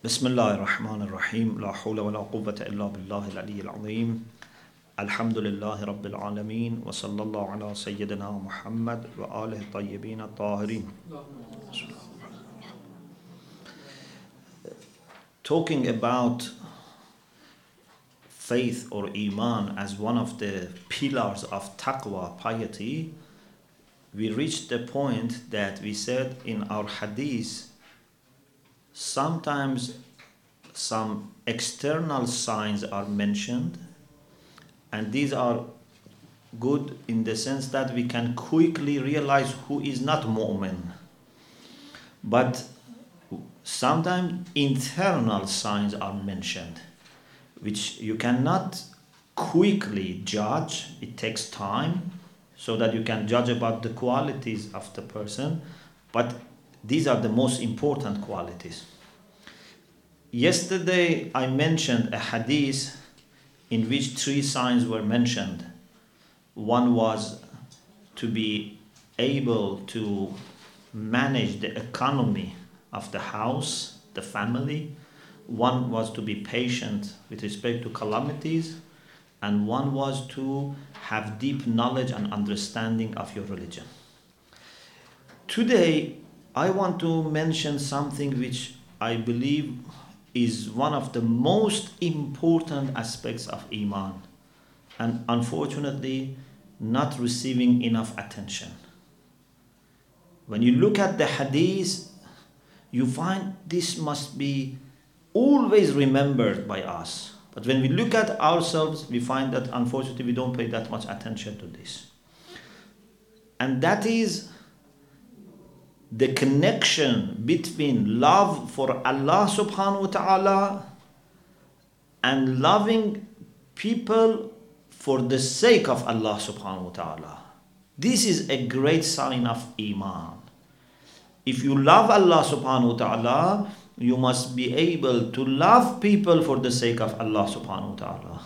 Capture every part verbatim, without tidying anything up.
Bismillahir Rahmanir Rahim. La hawla wala quwwata illa billahil aliyyil azim. Alhamdulillahir Rabbil Alameen. Wasallallahu ala Sayyidina Muhammad wa alihi tayyibin tahirin. Talking about faith or iman as one of the pillars of taqwa, piety, we reached the point that we said in our hadith, sometimes some external signs are mentioned, and these are good in the sense that we can quickly realize who is not mu'min. But sometimes internal signs are mentioned, which you cannot quickly judge. It takes time so that you can judge about the qualities of the person, but these are the most important qualities. Yesterday I mentioned a hadith in which three signs were mentioned. One was to be able to manage the economy of the house, the family. One was to be patient with respect to calamities. And one was to have deep knowledge and understanding of your religion. Today, I want to mention something which I believe is one of the most important aspects of Iman, and unfortunately not receiving enough attention. When you look at the hadith, you find this must be always remembered by us. But when we look at ourselves, we find that unfortunately we don't pay that much attention to this. And that is the connection between love for Allah subhanahu wa ta'ala and loving people for the sake of Allah subhanahu wa ta'ala. This is a great sign of Iman. If you love Allah subhanahu wa ta'ala, you must be able to love people for the sake of Allah subhanahu wa ta'ala.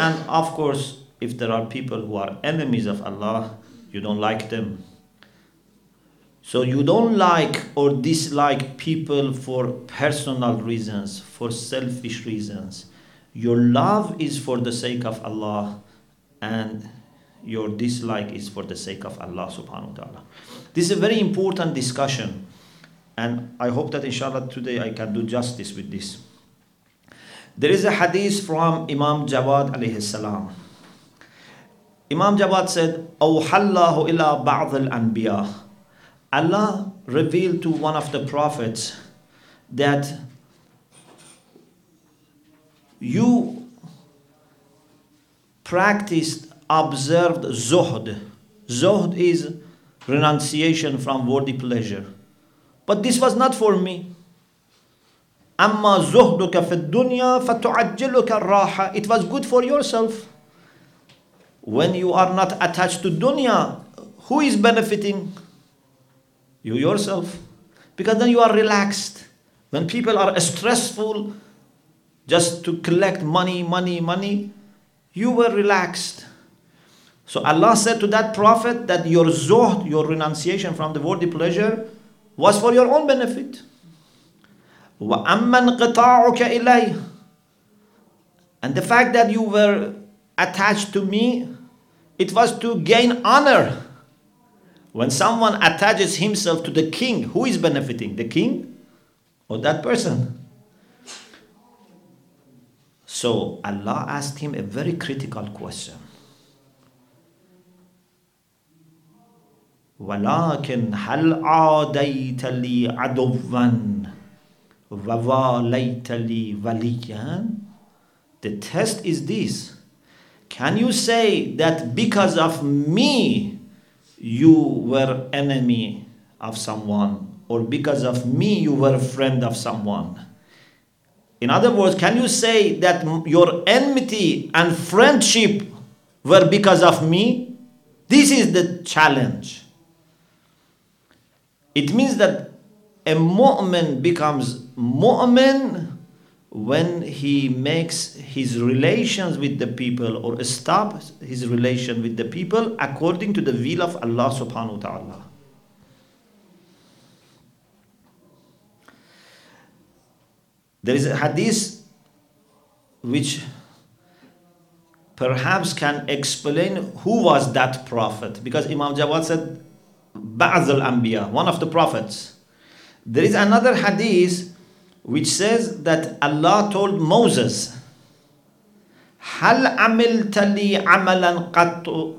And of course, if there are people who are enemies of Allah, you don't like them. So you don't like or dislike people for personal reasons, for selfish reasons. Your love is for the sake of Allah, and your dislike is for the sake of Allah subhanahu wa ta'ala. This is a very important discussion, and I hope that inshallah today I can do justice with this. There is a hadith from Imam Jawad alayhi salam. Imam Jawad said, "Awhallahu ila ba'd al-anbiya." Allah revealed to one of the prophets that you practiced, observed zuhd. Zuhd is renunciation from worldly pleasure. But this was not for me. Amma zuhduka fi dunya fatu'ajjiluka raha. It was good for yourself. When you are not attached to dunya, who is benefiting? You yourself, because then you are relaxed. When people are stressful just to collect money, money, money, you were relaxed. So Allah said to that prophet that your zuhd, your renunciation from the worldly pleasure, was for your own benefit. وَأَمَّنْ قِطَاعُكَ إِلَيْهِ. And the fact that you were attached to me, it was to gain honor. When someone attaches himself to the king, who is benefiting? The king or that person? So Allah asked him a very critical question. وَلَكِنْ هَلْ عَادَيْتَ لِي عَدُوًّا وَوَالَيْتَ لِي وَلِيًّا. The test is this. Can you say that because of me you were enemy of someone, or because of me you were a friend of someone? In other words, can you say that your enmity and friendship were because of me? This is the challenge. It means that a mu'min becomes mu'min when he makes his relations with the people or stops his relation with the people according to the will of Allah subhanahu wa ta'ala. There is a hadith which perhaps can explain who was that prophet, because Imam Jawad said Ba'z al-Anbiya, one of the prophets. There is another hadith which says that Allah told Moses, Hal amilta li amalan qattu.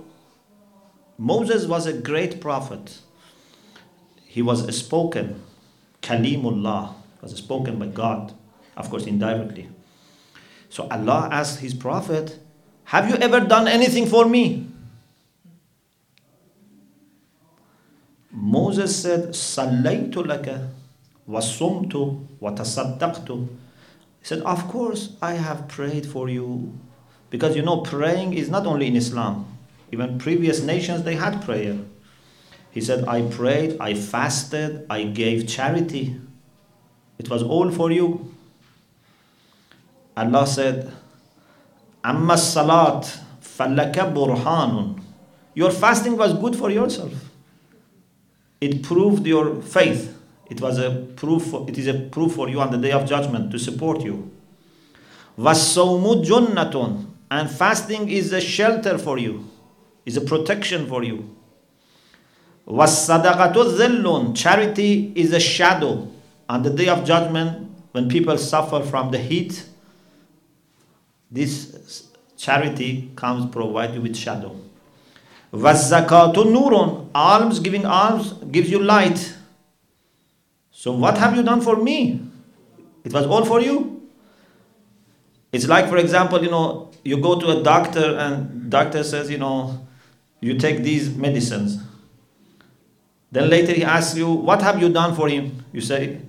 Moses was a great prophet. He was spoken, Kalimullah, was spoken by God, of course indirectly. So Allah asked his prophet, have you ever done anything for me? Moses said, Sallaytu laka wasumtu watasaddaqtu. He said, of course I have prayed for you. Because you know, praying is not only in Islam. Even previous nations, they had prayer. He said, I prayed, I fasted, I gave charity. It was all for you. Allah said, Amma salat falaka burhanun. Your fasting was good for yourself. It proved your faith. It was a proof for, it is a proof for you on the day of judgment to support you. Wassawmu junnatun, and fasting is a shelter for you, is a protection for you. Wassadaqatu dhillun, charity is a shadow on the day of judgment when people suffer from the heat. This charity comes provide you with shadow. Wazzakatu nurun, alms, giving alms gives you light. So what have you done for me? It was all for you. It's like, for example, you know, you go to a doctor and doctor says, you know, you take these medicines. Then later he asks you, what have you done for him? You say,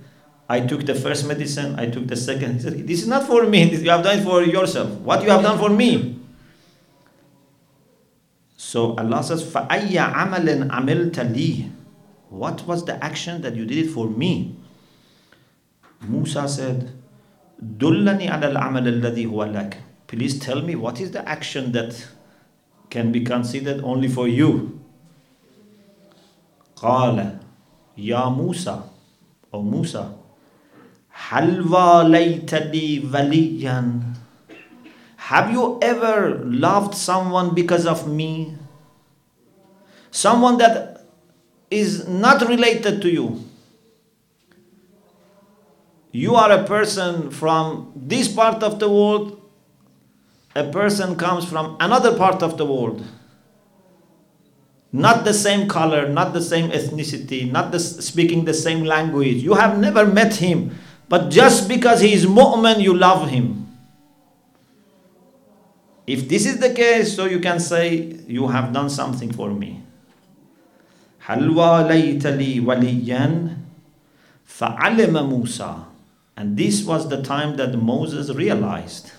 I took the first medicine, I took the second. He said, this is not for me, you have done it for yourself. What you have done for me? So Allah says, فَأَيَّ عَمَلٍ عَمِلْتَ لِي. What was the action that you did it for me? Musa said, دُلَّنِي عَلَى الْعَمَلِ الَّذِي هُوَ لَكَ. Please tell me, what is the action that can be considered only for you? قَالَ يَا مُوسَى. O Musa, Halwa laytali waliyan. Have you ever loved someone because of me? Someone that is not related to you. You are a person from this part of the world. A person comes from another part of the world. Not the same color, not the same ethnicity, not the, speaking the same language. You have never met him. But just because he is mu'min, you love him. If this is the case, so you can say, you have done something for me. Halwa laytali waliyan fa'alima Musa. And this was the time that Moses realized,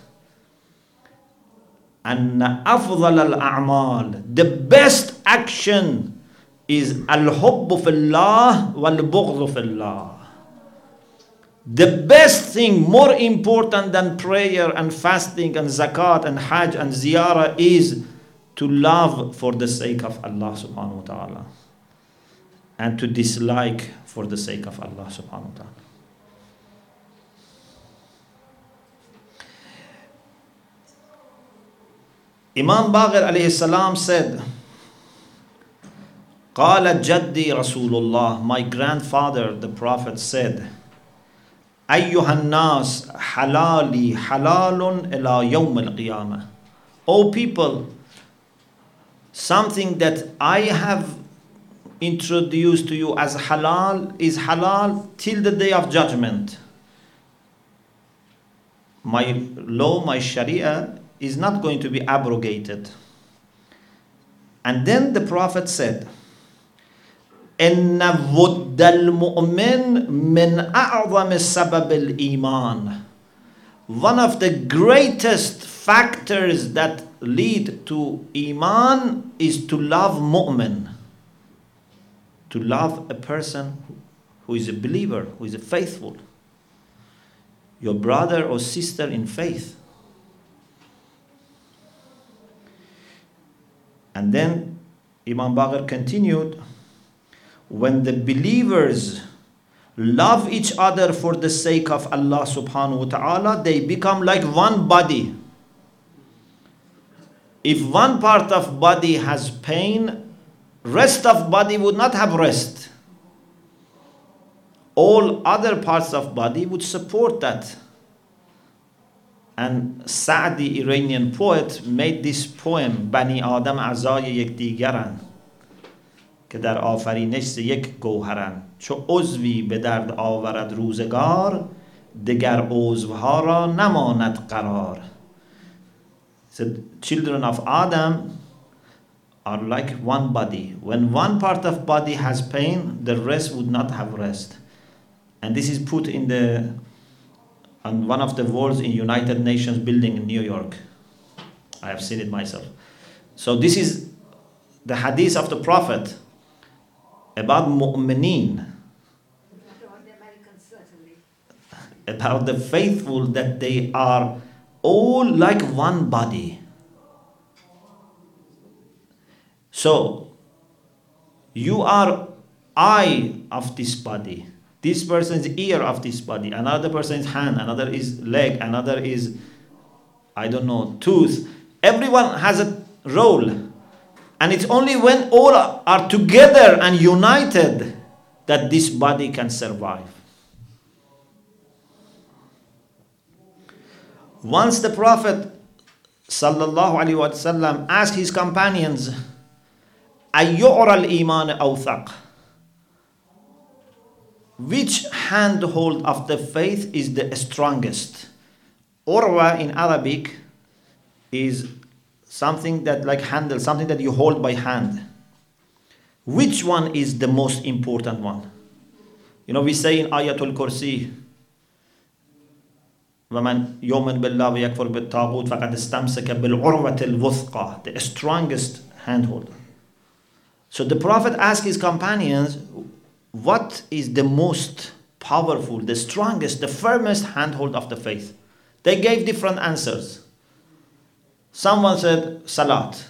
Anna afdal al-a'mal, the best action is al-hubbu fillah wal-bughdu fillah. The best thing, more important than prayer and fasting and zakat and hajj and ziyarah, is to love for the sake of Allah subhanahu wa ta'ala and to dislike for the sake of Allah subhanahu wa ta'ala. Imam Baqir alayhi salam said, Qala Jaddi Rasulullah, my grandfather, the Prophet said, Ayyuhan nas halali halalun ila yawm al-qiyamah. O people, something that I have introduced to you as halal is halal till the day of judgment. My law, my sharia is not going to be abrogated. And then the Prophet said, Inna wuddal mu'min min a'zami sababil iman. One of the greatest factors that lead to iman is to love mu'min, to love a person who is a believer, who is a faithful, your brother or sister in faith. And then Imam Baqir continued, when the believers love each other for the sake of Allah subhanahu wa ta'ala, they become like one body. If one part of body has pain, rest of body would not have rest. All other parts of body would support that. And Saadi, Iranian poet, made this poem Bani Adam azay yek digaran که در آفرینش ز یک گوهرن چو عضوی به درد آورد روزگار دگر عضوها را نماند قرار. The children of Adam are like one body. When one part of body has pain, the rest would not have rest. And this is put in the on one of the walls in United Nations building in New York. I have seen it myself. So this is the hadith of the Prophet about mu'minin, about the faithful, that they are all like one body. So you are eye of this body, this person's ear of this body, another person's hand, another is leg, another is, I don't know, tooth. Everyone has a role. And it's only when all are together and united that this body can survive. Once the Prophet sallallahu alaihi wasallam asked his companions, "Ayyu'ra al-iman awthaq?" Which handhold of the faith is the strongest? Urwa in Arabic is something that like handle, something that you hold by hand. Which one is the most important one? You know, we say in Ayatul Kursi, وَمَنْ يُؤْمِنْ بِاللَّهِ وَيَكْفُرْ بِالطَّاغُوتِ فَقَدْ اسْتَمْسَكَ بِالْعُرْوَةِ الْوُثْقَى, the strongest handhold. So the Prophet asked his companions, what is the most powerful, the strongest, the firmest handhold of the faith? They gave different answers. Someone said salat,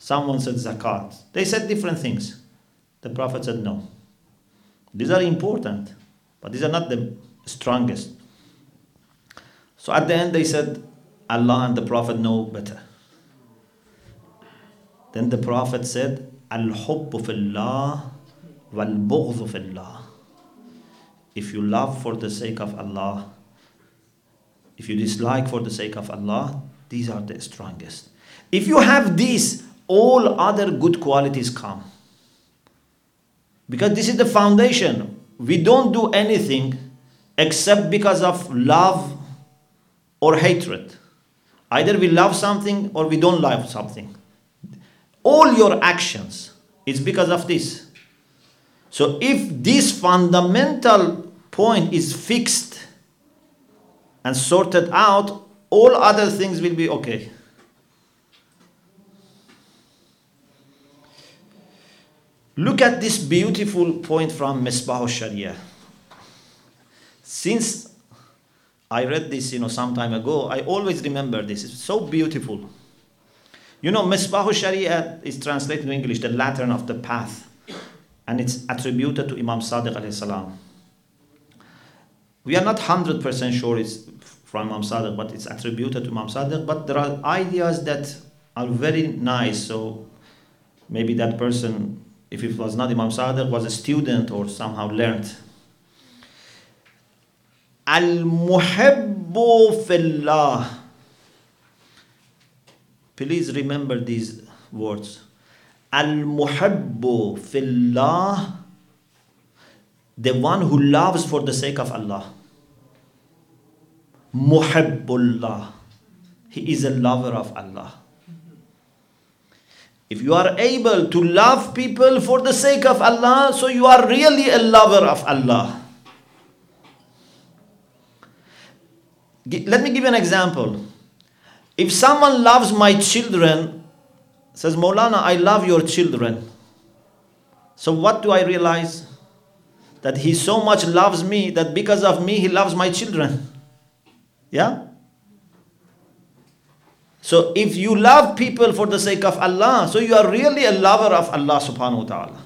someone said zakat. They said different things. The Prophet said no. These are important, but these are not the strongest. So at the end they said, Allah and the Prophet know better. Then the Prophet said, Al-hubbu fillah wal-bughdhu fillah. If you love for the sake of Allah, if you dislike for the sake of Allah, these are the strongest. If you have these, all other good qualities come. Because this is the foundation. We don't do anything except because of love or hatred. Either we love something or we don't love something. All your actions is because of this. So if this fundamental point is fixed and sorted out, all other things will be okay. Look at this beautiful point from Misbah al-Shari'ah. Since I read this, you know, some time ago, I always remember this. It's so beautiful. You know, Misbah al-Shari'ah is translated in English, the lantern of the path. And it's attributed to Imam Sadiq alayhi salam. We are not one hundred percent sure it's from Imam Sadiq, but it's attributed to Imam Sadiq. But there are ideas that are very nice. So maybe that person, if it was not Imam Sadiq, was a student or somehow learned. Al-muhibbu fillah. Please remember these words. Al-muhibbu fillah. The one who loves for the sake of Allah. Muhibbullah. He is a lover of Allah. If you are able to love people for the sake of Allah, so you are really a lover of Allah. Let me give you an example. If someone loves my children, says, Maulana, I love your children. So what do I realize? That he so much loves me that because of me he loves my children. Yeah? So if you love people for the sake of Allah, so you are really a lover of Allah subhanahu wa ta'ala.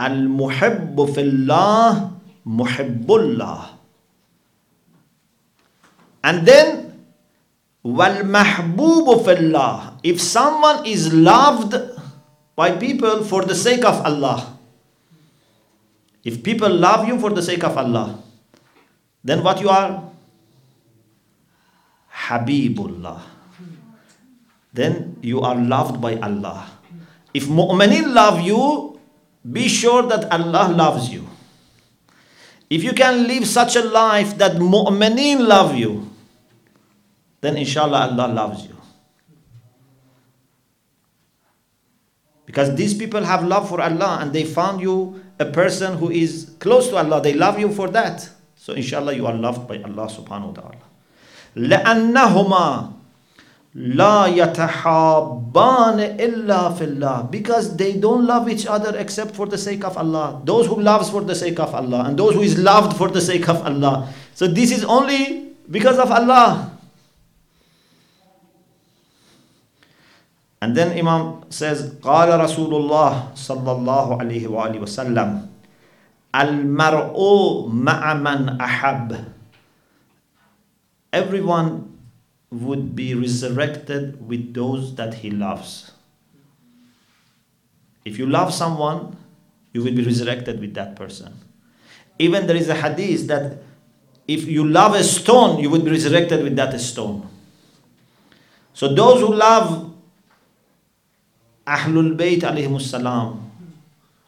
Al-muhibbu fillah, muhibbullah. And then, wal-mahbubu fillah. If someone is loved by people for the sake of Allah, if people love you for the sake of Allah, then what you are? Habibullah. Then you are loved by Allah. If mu'minin love you, be sure that Allah loves you. If you can live such a life that mu'minin love you, then inshallah Allah loves you. Because these people have love for Allah and they found you a person who is close to Allah. They love you for that. So inshallah you are loved by Allah subhanahu wa ta'ala. لَأَنَّهُمَا لَا يَتَحَابَّانَ إِلَّا فِي اللَّهِ. Because they don't love each other except for the sake of Allah. Those who loves for the sake of Allah and those who is loved for the sake of Allah. So this is only because of Allah. And then Imam says, قال رسول الله صلى الله عليه وآله وسلم المرء مع من أحب. Everyone would be resurrected with those that he loves. If you love someone, you will be resurrected with that person. Even there is a hadith that if you love a stone, you would be resurrected with that stone. So those who love Ahlul Bayt alayhimus salam,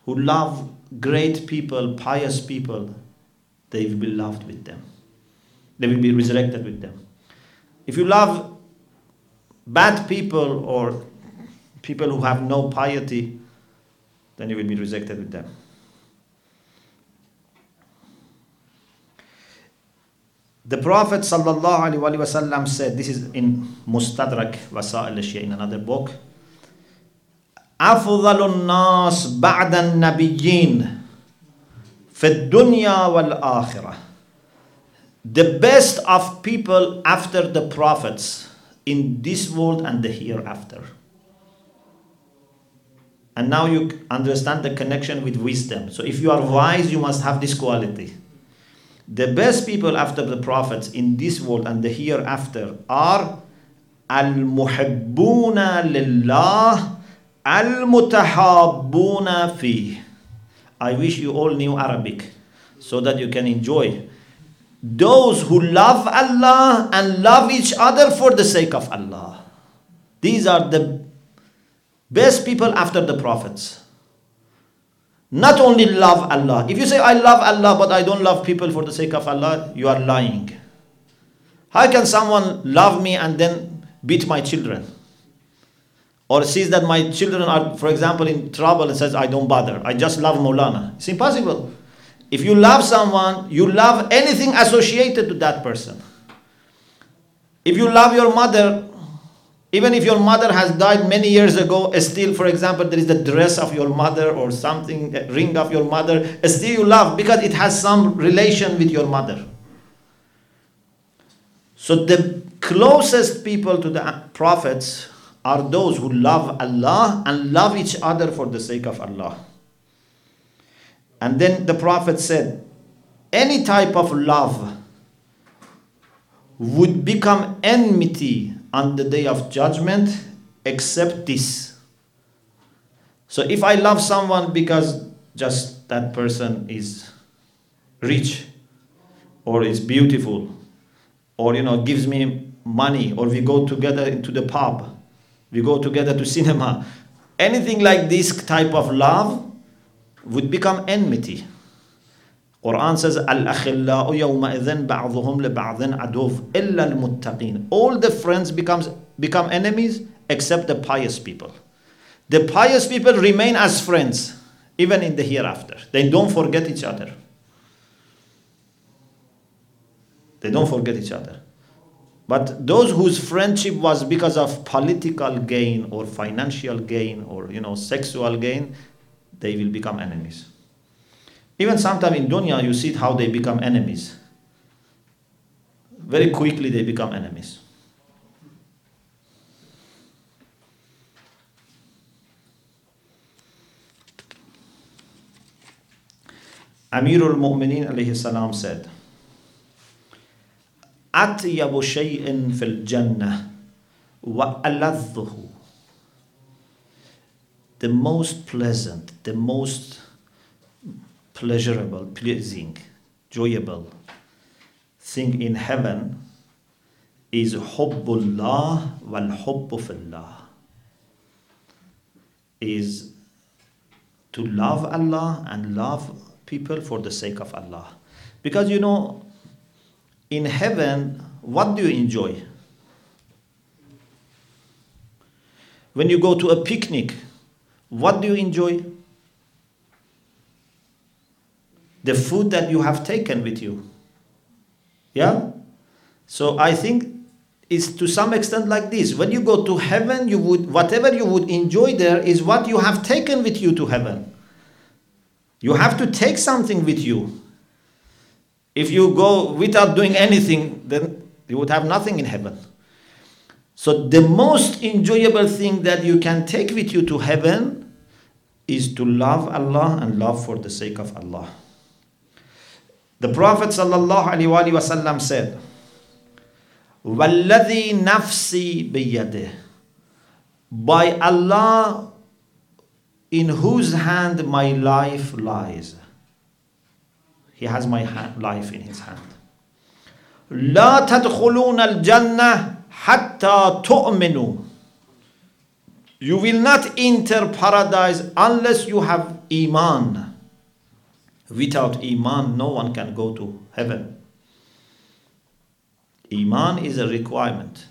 who love great people, pious people, they will be loved with them. They will be resurrected with them. If you love bad people or people who have no piety, then you will be resurrected with them. The Prophet sallallahu alaihi wasallam said, this is in Mustadrak Wasa'il al-Shia, in another book, أفضل الناس بعد النبيين في الدنيا والآخرة. The best of people after the prophets in this world and the hereafter. And now you understand the connection with wisdom. So if you are wise, you must have this quality. The best people after the prophets in this world and the hereafter are المحبون لله Al-mutahabbuna fi. I wish you all knew Arabic so that you can enjoy. Those who love Allah and love each other for the sake of Allah. These are the best people after the prophets. Not only love Allah. If you say I love Allah but I don't love people for the sake of Allah, you are lying. How can someone love me and then beat my children? Or sees that my children are, for example, in trouble and says, I don't bother. I just love Maulana. It's impossible. If you love someone, you love anything associated to that person. If you love your mother, even if your mother has died many years ago, still, for example, there is the dress of your mother or something, the ring of your mother, still you love because it has some relation with your mother. So the closest people to the prophets are those who love Allah and love each other for the sake of Allah. And then the Prophet said, any type of love would become enmity on the day of judgment except this. So if I love someone because just that person is rich or is beautiful or, you know, gives me money or we go together into the pub, we go together to cinema, anything like this type of love would become enmity. Quran says, Al-akhillau yawma'idhin ba'dhuhum liba'dhin aduv illa al-muttaqin. All the friends becomes, become enemies except the pious people. The pious people remain as friends even in the hereafter. They don't forget each other. They don't forget each other. But those whose friendship was because of political gain or financial gain or, you know, sexual gain, they will become enemies. Even sometimes in dunya, you see how they become enemies. Very quickly they become enemies. Amirul Mu'minin alayhi salam said, Atyabu shay'in fil jannah wa aladhuhu. The most pleasant, the most pleasurable, pleasing, joyable thing in heaven is hubbullah wal hubbu fillah, is to love Allah and love people for the sake of Allah. Because you know, in heaven, what do you enjoy? When you go to a picnic, what do you enjoy? The food that you have taken with you. Yeah? So I think it's to some extent like this. When you go to heaven, you would, whatever you would enjoy there is what you have taken with you to heaven. You have to take something with you. If you go without doing anything, then you would have nothing in heaven. So the most enjoyable thing that you can take with you to heaven is to love Allah and love for the sake of Allah. The Prophet ﷺ said, وَالَّذِي نَفْسِي بِيَدِهِ, by Allah in whose hand my life lies. He has my hand, life in his hand. لَا تَدْخُلُونَ الْجَنَّةِ حَتَّى تُؤْمِنُوا. You will not enter paradise unless you have iman. Without iman, no one can go to heaven. Iman is a requirement.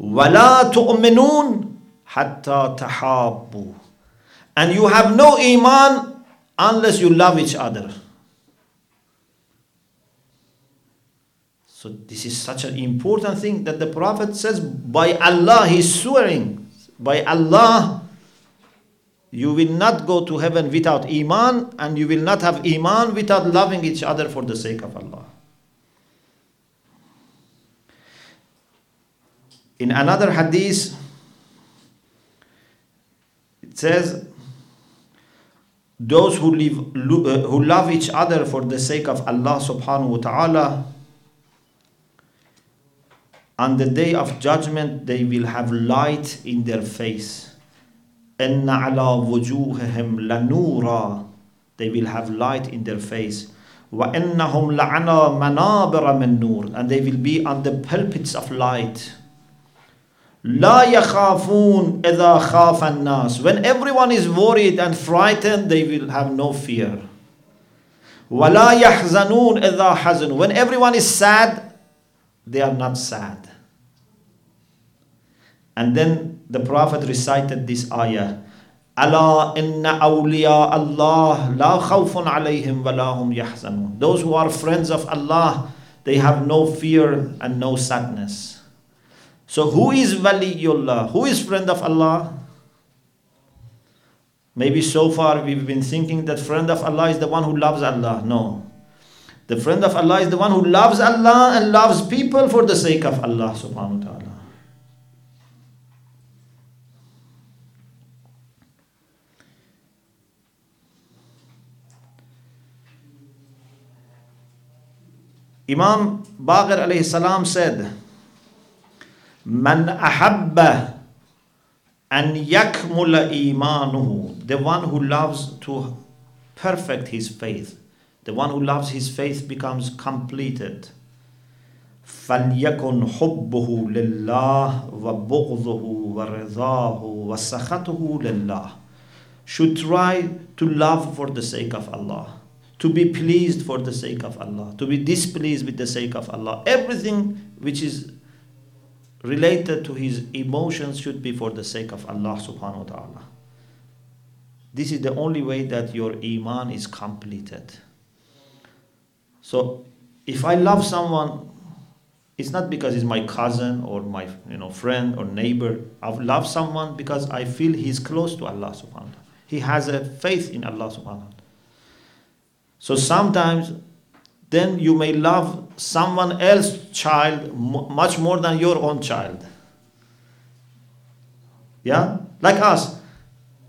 وَلَا تُؤْمِنُونَ حَتَّى تَحَابُّوا. And you have no iman unless you love each other. So this is such an important thing that the Prophet says, by Allah, he's swearing, by Allah, you will not go to heaven without iman, and you will not have iman without loving each other for the sake of Allah. In another hadith, it says, those who, live, uh, who love each other for the sake of Allah subhanahu wa ta'ala, on the day of judgment, they will have light in their face. إِنَّ عَلَىٰ وُجُوهِهِمْ لَنُورًا. They will have light in their face. وَإِنَّهُمْ لَعَلَىٰ مَنَابِرَ مِن نُورٍ. And they will be on the pulpits of light. لا يخافون إذا خاف الناس. When everyone is worried and frightened, they will have no fear. ولا يحزنون إذا حزنوا. When everyone is sad, they are not sad. And then the Prophet recited this ayah: ألا إن أولياء الله لا خوف عليهم ولا هم يحزنون. Those who are friends of Allah, they have no fear and no sadness. So who is Waliullah? Who is friend of Allah? Maybe so far we've been thinking that friend of Allah is the one who loves Allah. No. The friend of Allah is the one who loves Allah and loves people for the sake of Allah subhanahu wa ta'ala. Imam Baqir alayhi salam said, Man ahabba an yakmula imanuhu. The one who loves to perfect his faith, the one who loves his faith becomes completed. فَلْيَكُنْ حُبُّهُ لِلَّهِ وَبُغْضُهُ وَرِضَاهُ وَسَخَطُهُ لِلَّهِ. Should try to love for the sake of Allah, to be pleased for the sake of Allah, to be displeased with the sake of Allah. Everything which is related to his emotions should be for the sake of Allah subhanahu wa ta'ala. This is the only way that your iman is completed. So if I love someone, it's not because it's my cousin or my you know friend or neighbor. I love someone because I feel he's close to Allah subhanahu wa ta'ala. He has a faith in Allah subhanahu wa ta'ala. So sometimes then you may love someone else's child much more than your own child. Yeah? Like us.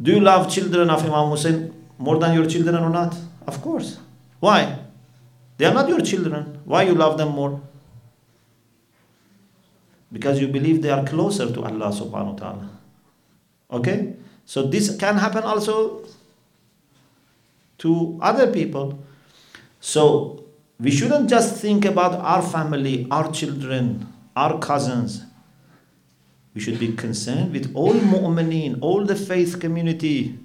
Do you love children of Imam Hussein more than your children or not? Of course. Why? They are not your children. Why you love them more? Because you believe they are closer to Allah subhanahu wa ta'ala. Okay? So this can happen also to other people. So we shouldn't just think about our family, our children, our cousins. We should be concerned with all mu'mineen, all the faith community.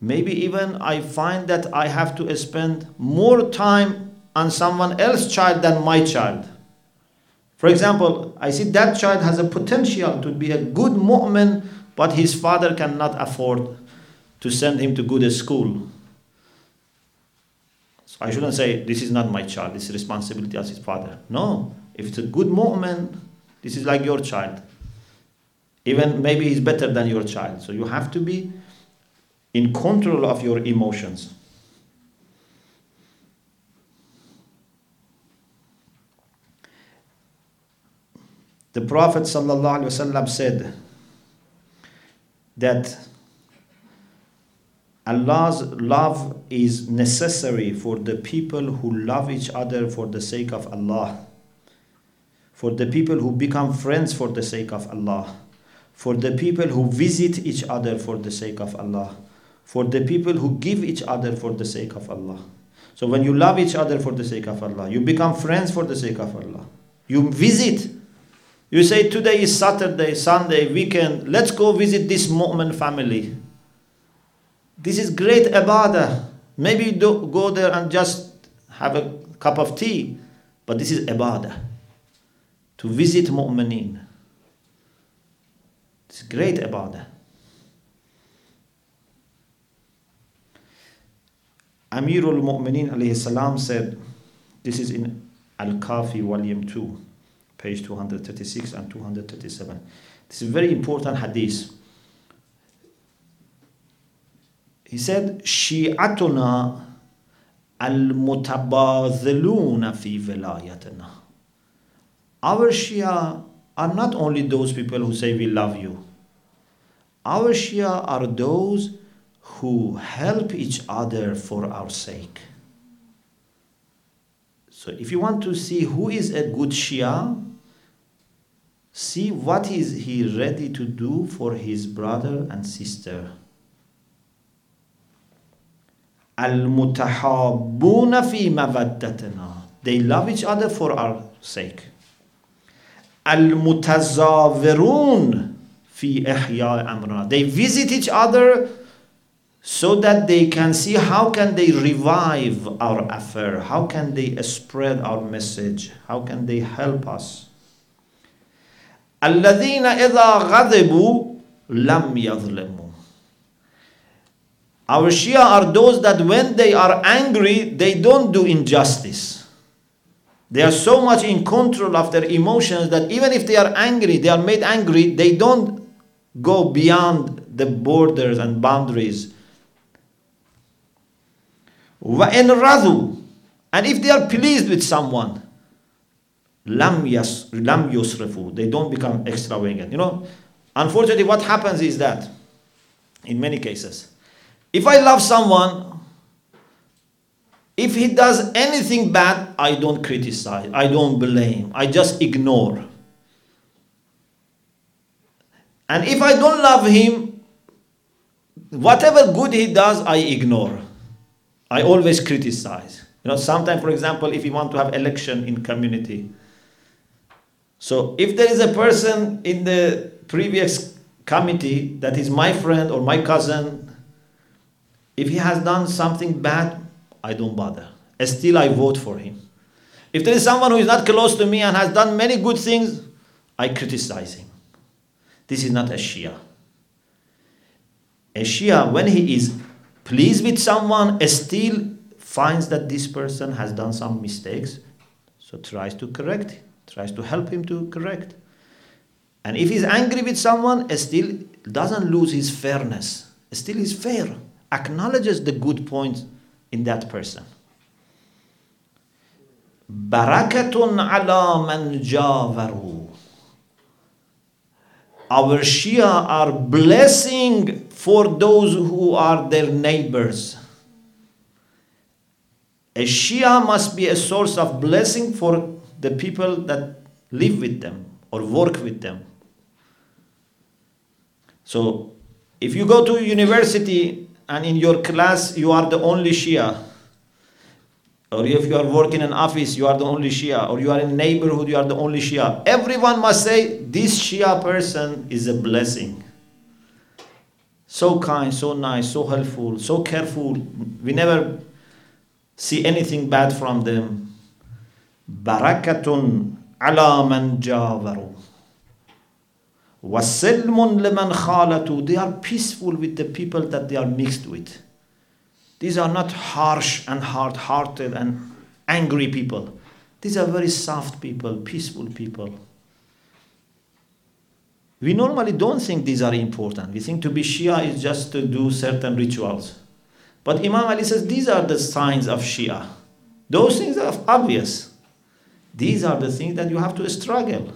Maybe even I find that I have to spend more time on someone else's child than my child. For example, I see that child has a potential to be a good mu'min, but his father cannot afford to send him to good school. So I shouldn't say, this is not my child, this is responsibility as his father. No, if it's a good mu'min, this is like your child. Even maybe he's better than your child. So you have to be in control of your emotions. The Prophet sallallahu alaihi wasallam said that Allah's love is necessary for the people who love each other for the sake of Allah, for the people who become friends for the sake of Allah, for the people who visit each other for the sake of Allah, for the people who give each other for the sake of Allah. So when you love each other for the sake of Allah, you become friends for the sake of Allah, you visit, you say today is Saturday, Sunday, weekend, let's go visit this mu'min family. This is great ibadah. Maybe you don't go there and just have a cup of tea, but this is ibadah, to visit mu'mineen. It's great ibadah. Amirul Mu'minin alayhi salam said, this is in Al-Kafi volume two, page two hundred thirty-six and two hundred thirty-seven. This is a very important hadith. He said, Shi'atuna al-mutabadhiluna fi wilayatana. Our Shia are not only those people who say we love you. Our Shia are those who help each other for our sake. So if you want to see who is a good Shia, see what is he ready to do for his brother and sister. Al-mutahabbuna fi mawaddatana. They love each other for our sake. Al-mutazavirun fi ihya amrana. They visit each other so that they can see how can they revive our affair, how can they spread our message, how can they help us. Alladhina idha ghadibu lam yadhlimu. Our Shia are those that when they are angry, they don't do injustice. They are so much in control of their emotions that even if they are angry, they are made angry, they don't go beyond the borders and boundaries. وَإِنْ And if they are pleased with someone, لَمْ يُسْرِفُوا. They don't become extravagant. You know, unfortunately what happens is that, in many cases, if I love someone, if he does anything bad, I don't criticize, I don't blame, I just ignore. And if I don't love him, whatever good he does, I ignore. I always criticize. You know, sometimes, for example, if you want to have election in community. So if there is a person in the previous committee that is my friend or my cousin, if he has done something bad, I don't bother. Still, I vote for him. If there is someone who is not close to me and has done many good things, I criticize him. This is not a Shia. A Shia, when he is pleased with someone, still finds that this person has done some mistakes, so tries to correct, tries to help him to correct. And if he's angry with someone, still doesn't lose his fairness, still is fair, acknowledges the good points in that person. Barakatun ala man jawaru. Our Shia are blessing for those who are their neighbors. A Shia must be a source of blessing for the people that live with them or work with them. So if you go to university and in your class you are the only Shia, or if you are working in an office you are the only Shia, or you are in a neighborhood you are the only Shia, everyone must say this Shia person is a blessing. So kind, so nice, so helpful, so careful. We never see anything bad from them. Barakatun ala man jawaru. وَسَلْمٌ لِمَنْ خَالَتُوا. They are peaceful with the people that they are mixed with. These are not harsh and hard-hearted and angry people. These are very soft people, peaceful people. We normally don't think these are important. We think to be Shia is just to do certain rituals. But Imam Ali says these are the signs of Shia. Those things are obvious. These are the things that you have to struggle.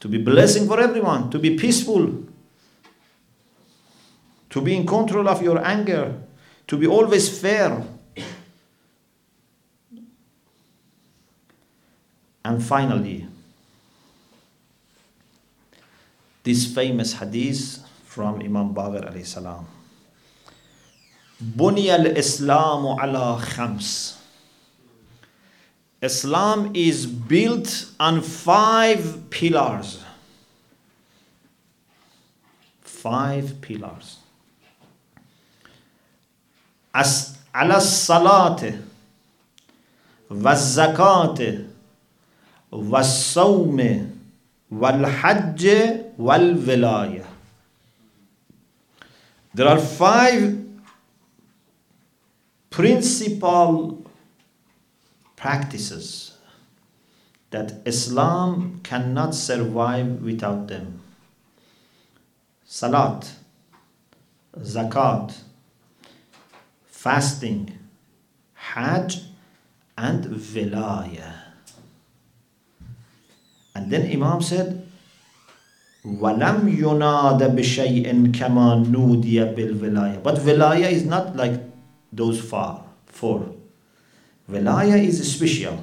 To be blessing for everyone, to be peaceful, to be in control of your anger, to be always fair. And finally, this famous hadith from Imam Baqir alayhi salam. Bunya al-Islamu ala khams. Islam is built on five pillars. Five pillars. As ala salate, was zakate, was sawme, wal hajj, wal velaya. There are five principal practices that Islam cannot survive without them. Salat, zakat, fasting, hajj, and velaya. And then Imam said, وَلَمْ يُنَادَ بِشَيْءٍ كَمَا نُودِيَ بِالْوِلَايَةِ. But velaya is not like those far, four. Velaya is special.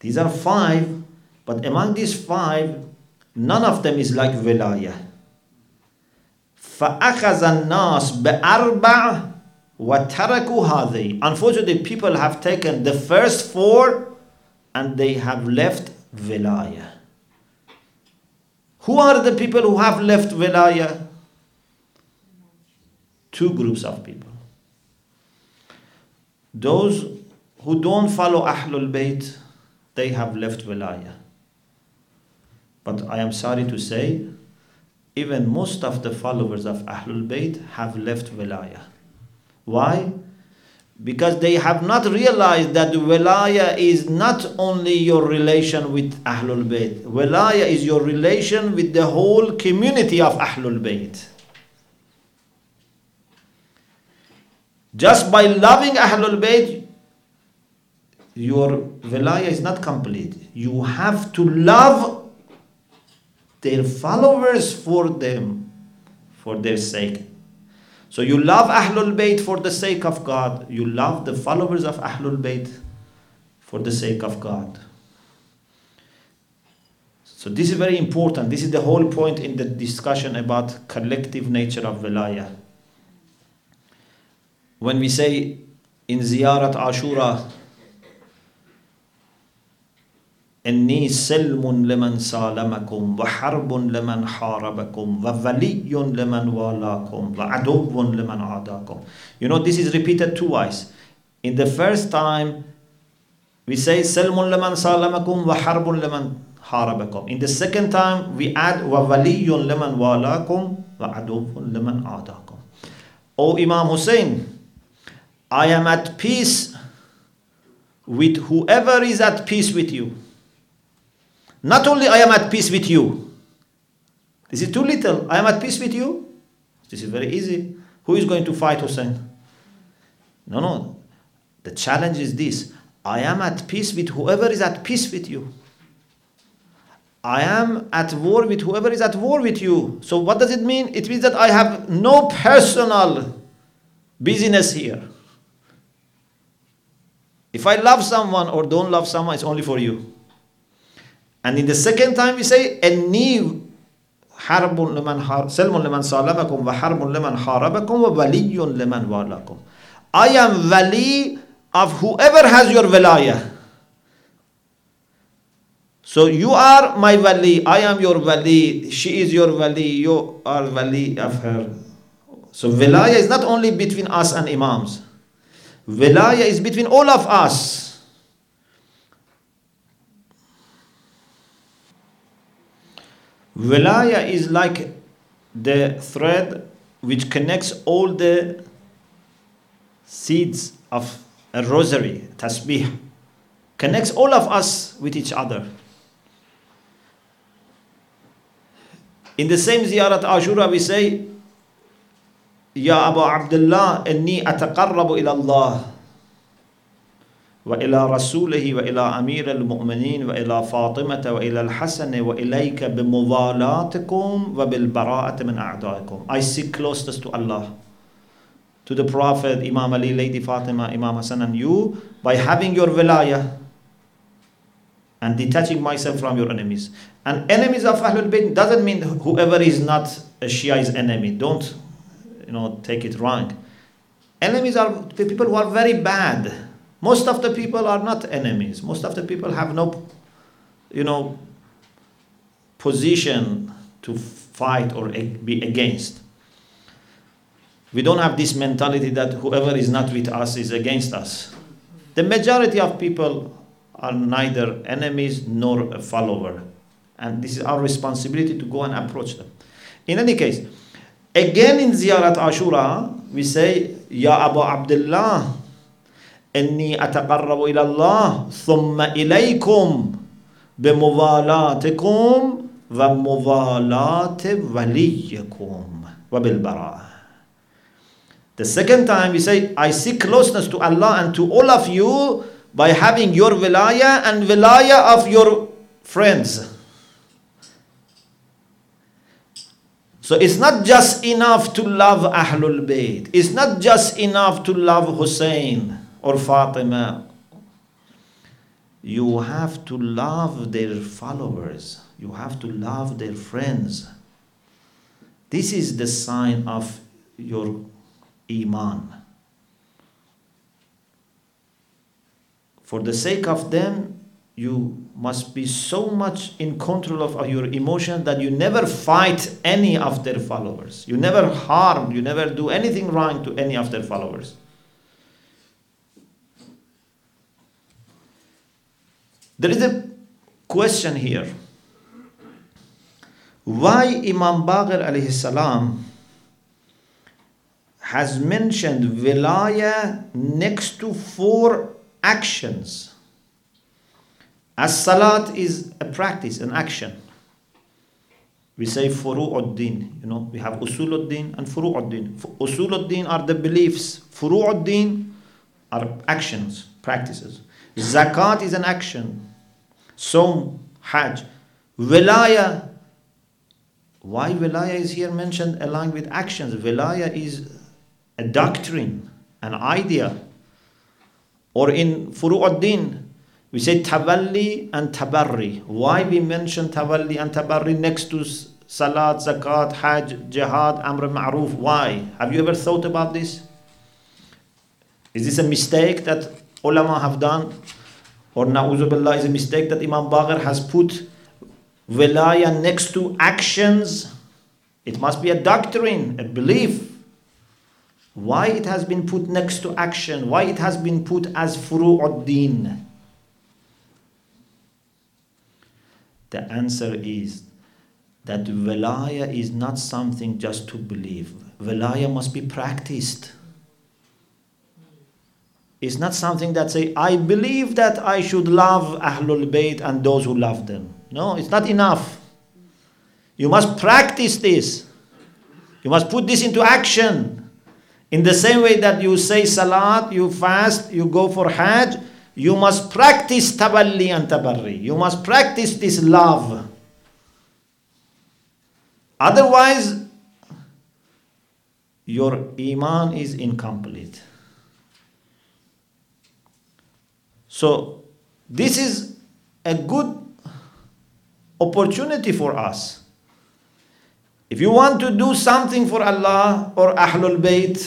These are five, but among these five, none of them is like velaya. فَأَخَذَ النَّاسِ بِأَرْبَعٍ وَتَرَكُوا هَذَيْ. Unfortunately, people have taken the first four and they have left velaya. Who are the people who have left velaya? Two groups of people. Those who don't follow Ahlul Bayt, they have left Wilaya. But I am sorry to say, even most of the followers of Ahlul Bayt have left Wilaya. Why? Because they have not realized that Wilaya is not only your relation with Ahlul Bayt. Wilaya is your relation with the whole community of Ahlul Bayt. Just by loving Ahlul Bayt, your wilaya is not complete. You have to love their followers for them, for their sake. So you love Ahlul Bayt for the sake of God. You love the followers of Ahlul Bayt for the sake of God. So this is very important. This is the whole point in the discussion about collective nature of wilaya. When we say in Ziyarat Ashura, إني سلم لمن سالمكم وحرب لمن حاربكم وولي لمن والاكم وعدو لمن عاداكم. You know, this is repeated twice. In the first time, we say سلم لمن سالمكم وحرب لمن حاربكم. In the second time, we add وولي لمن والاكم وعدو لمن عاداكم. O Imam Hussein, I am at peace with whoever is at peace with you. Not only I am at peace with you. This is too little. I am at peace with you. This is very easy. Who is going to fight Hussein? No, no. The challenge is this. I am at peace with whoever is at peace with you. I am at war with whoever is at war with you. So what does it mean? It means that I have no personal business here. If I love someone or don't love someone, it's only for you. And in the second time we say, Anni harbun liman har salmun liman salamakum wa harbun liman harabakum wa waliyun liman walakum. I am wali of whoever has your wilayah. So you are my wali, I am your wali, she is your wali, you are wali of her. So wilaya is not only between us and imams. Wilaya is between all of us. Wilaya is like the thread which connects all the seeds of a rosary, tasbih. Connects all of us with each other. In the same Ziyarat Ashura, we say, Ya Abu Abdullah, inni ataqarrabu ila Allah, wa ila Rasulihi, wa ila Amirul Mu'minin, wa ila Fatimata, wa ila Al-Hasan, wa ilayka bimuwalatikum, wa bilbara'ati min a'daikum. I seek closeness to Allah, to the Prophet, Imam Ali, Lady Fatima, Imam Hassan, and you, by having your wilayah and detaching myself from your enemies. And enemies of Ahlul Bayt doesn't mean whoever is not a Shia is enemy. Don't, you know, take it wrong. Enemies are the people who are very bad. Most of the people are not enemies. Most of the people have no, you know, position to fight or be against. We don't have this mentality that whoever is not with us is against us. The majority of people are neither enemies nor a follower. And this is our responsibility to go and approach them. In any case, again in Ziyarat Ashura, we say, Ya Abu Abdullah, Inni ataqarrabu ila Allah, Thumma ilaykum, Bimuwalatikum, Wa muwalati waliyakum, Wa bilbara. The second time we say, I seek closeness to Allah and to all of you by having your wilaya and wilaya of your friends. So it's not just enough to love Ahlul Bayt. It's not just enough to love Hussein or Fatima. You have to love their followers. You have to love their friends. This is the sign of your Iman. For the sake of them, you must be so much in control of your emotion that you never fight any of their followers. You never harm, you never do anything wrong to any of their followers. There is a question here. Why Imam Baqir alayhi salam has mentioned wilaya next to four actions? As salat is a practice, an action. We say furu'uddin, you know, we have usuluddin and furu'uddin. Usuluddin are the beliefs, furu'uddin are actions, practices. Zakat is an action, Sawm, Hajj. Wilaya, why wilaya is here mentioned along with actions? Wilaya is a doctrine, an idea. Or in Furu'uddin, we say Tawalli and Tabarri. Why we mention Tawalli and Tabarri next to Salat, Zakat, Hajj, Jihad, Amr Ma'ruf? Why? Have you ever thought about this? Is this a mistake that ulama have done? Or na'uzu billah, is a mistake that Imam Baqir has put wilaya next to actions? It must be a doctrine, a belief. Why it has been put next to action? Why it has been put as furu'uddin? The answer is that wilaya is not something just to believe. Wilaya must be practiced. It's not something that say, I believe that I should love Ahlul Bayt and those who love them. No, it's not enough. You must practice this. You must put this into action. In the same way that you say salat, you fast, you go for hajj, you must practice tawalli and tabarri. You must practice this love. Otherwise, your iman is incomplete. So this is a good opportunity for us. If you want to do something for Allah or Ahlul Bayt,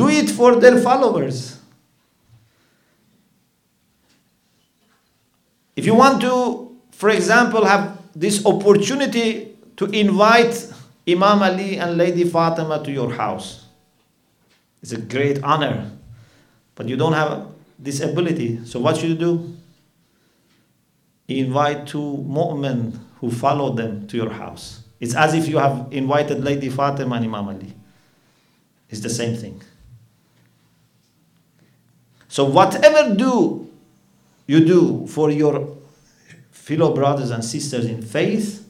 do it for their followers. If you want to, for example, have this opportunity to invite Imam Ali and Lady Fatima to your house, it's a great honor, but you don't have this ability. So what should you do? Invite two mu'min who follow them to your house. It's as if you have invited Lady Fatima and Imam Ali. It's the same thing. So whatever do you do for your fellow brothers and sisters in faith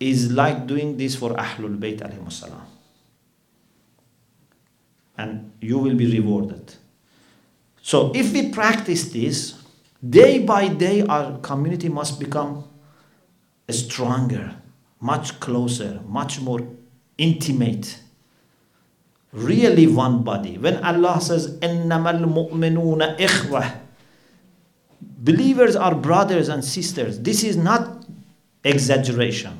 is like doing this for Ahlul Bayt alayhi salam, and you will be rewarded. So if we practice this, day by day our community must become stronger, much closer, much more intimate, really one body. When Allah says, إِنَّمَا الْمُؤْمِنُونَ إِخْوَةٌ, believers are brothers and sisters, this is not exaggeration.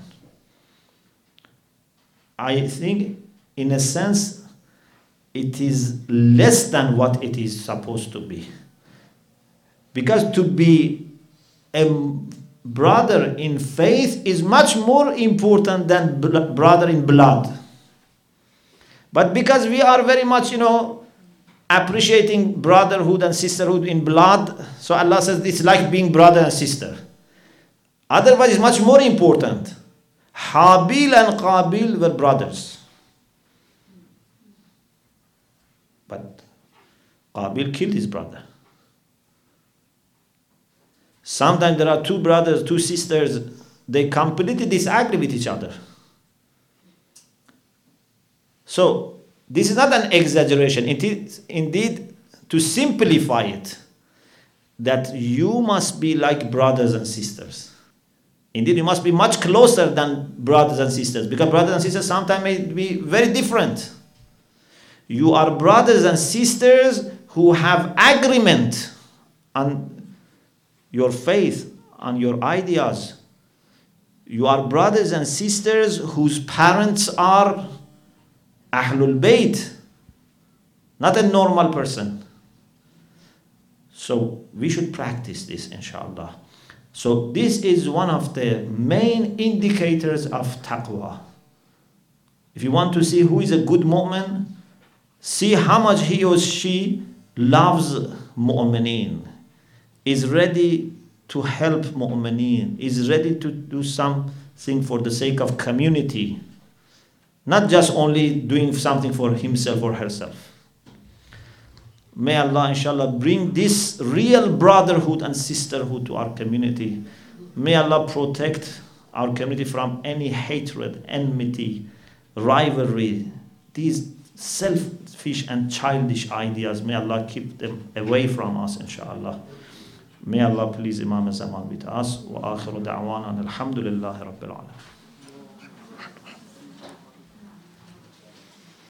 I think in a sense it is less than what it is supposed to be, because to be a brother in faith is much more important than brother in blood. But because we are very much, you know, appreciating brotherhood and sisterhood in blood, so Allah says it's like being brother and sister. Otherwise it's much more important. Habil and Qabil were brothers, but Qabil killed his brother. Sometimes there are two brothers, two sisters, they completely disagree with each other. So this is not an exaggeration. It is indeed to simplify it, that you must be like brothers and sisters. Indeed, you must be much closer than brothers and sisters, because brothers and sisters sometimes may be very different. You are brothers and sisters who have agreement on your faith, on your ideas. You are brothers and sisters whose parents are Ahlul Bayt, not a normal person. So we should practice this, inshallah. So this is one of the main indicators of taqwa. If you want to see who is a good mu'min, see how much he or she loves mu'mineen, is ready to help mu'mineen, is ready to do something for the sake of community, not just only doing something for himself or herself. May Allah, inshallah, bring this real brotherhood and sisterhood to our community. May Allah protect our community from any hatred, enmity, rivalry, these selfish and childish ideas. May Allah keep them away from us, inshallah. May Allah please Imam Zaman with us. Wa akhiru da'wana alhamdulillahi rabbil alameen.